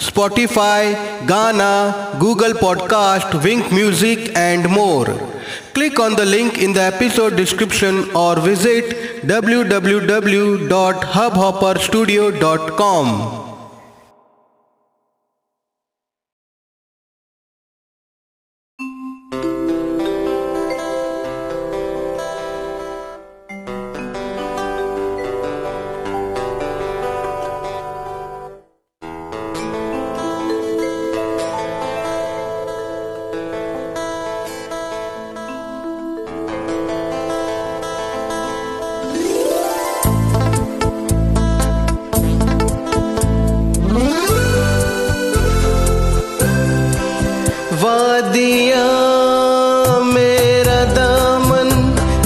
Spotify, Gaana, Google Podcast, Wink Music and more. Click on the link in the episode description or visit www.hubhopperstudio.com. वादियाँ मेरा दामन,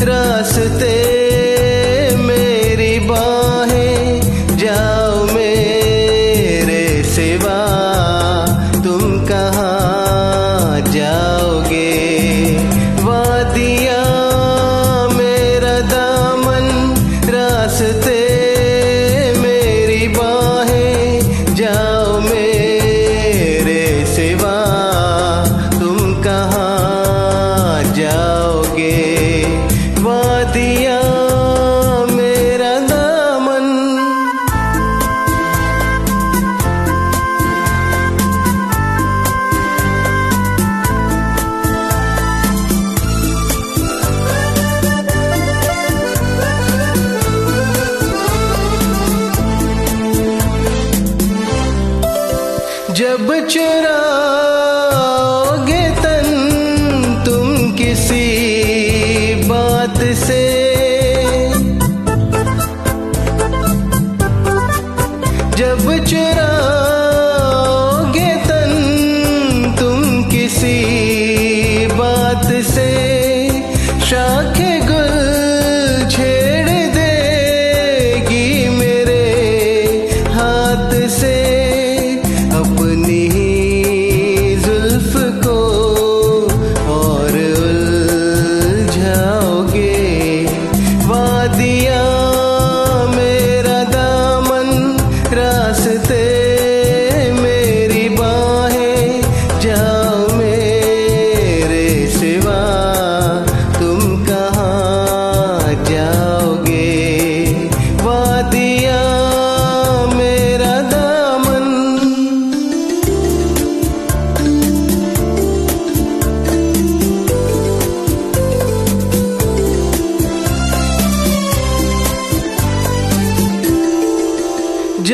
रास्ते मेरी बाहें, जाओ मेरे सिवा तुम कहाँ जाओगे। वादियाँ मेरा दामन, रास्ते मेरी बाहें, जाओ मेरे सिवा जब चुराओगे तन तुम किसी बात से, जब चुराओगे तन तुम किसी बात से, शाखे गुल छेड़ देगी मेरे हाथ से।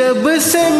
जब से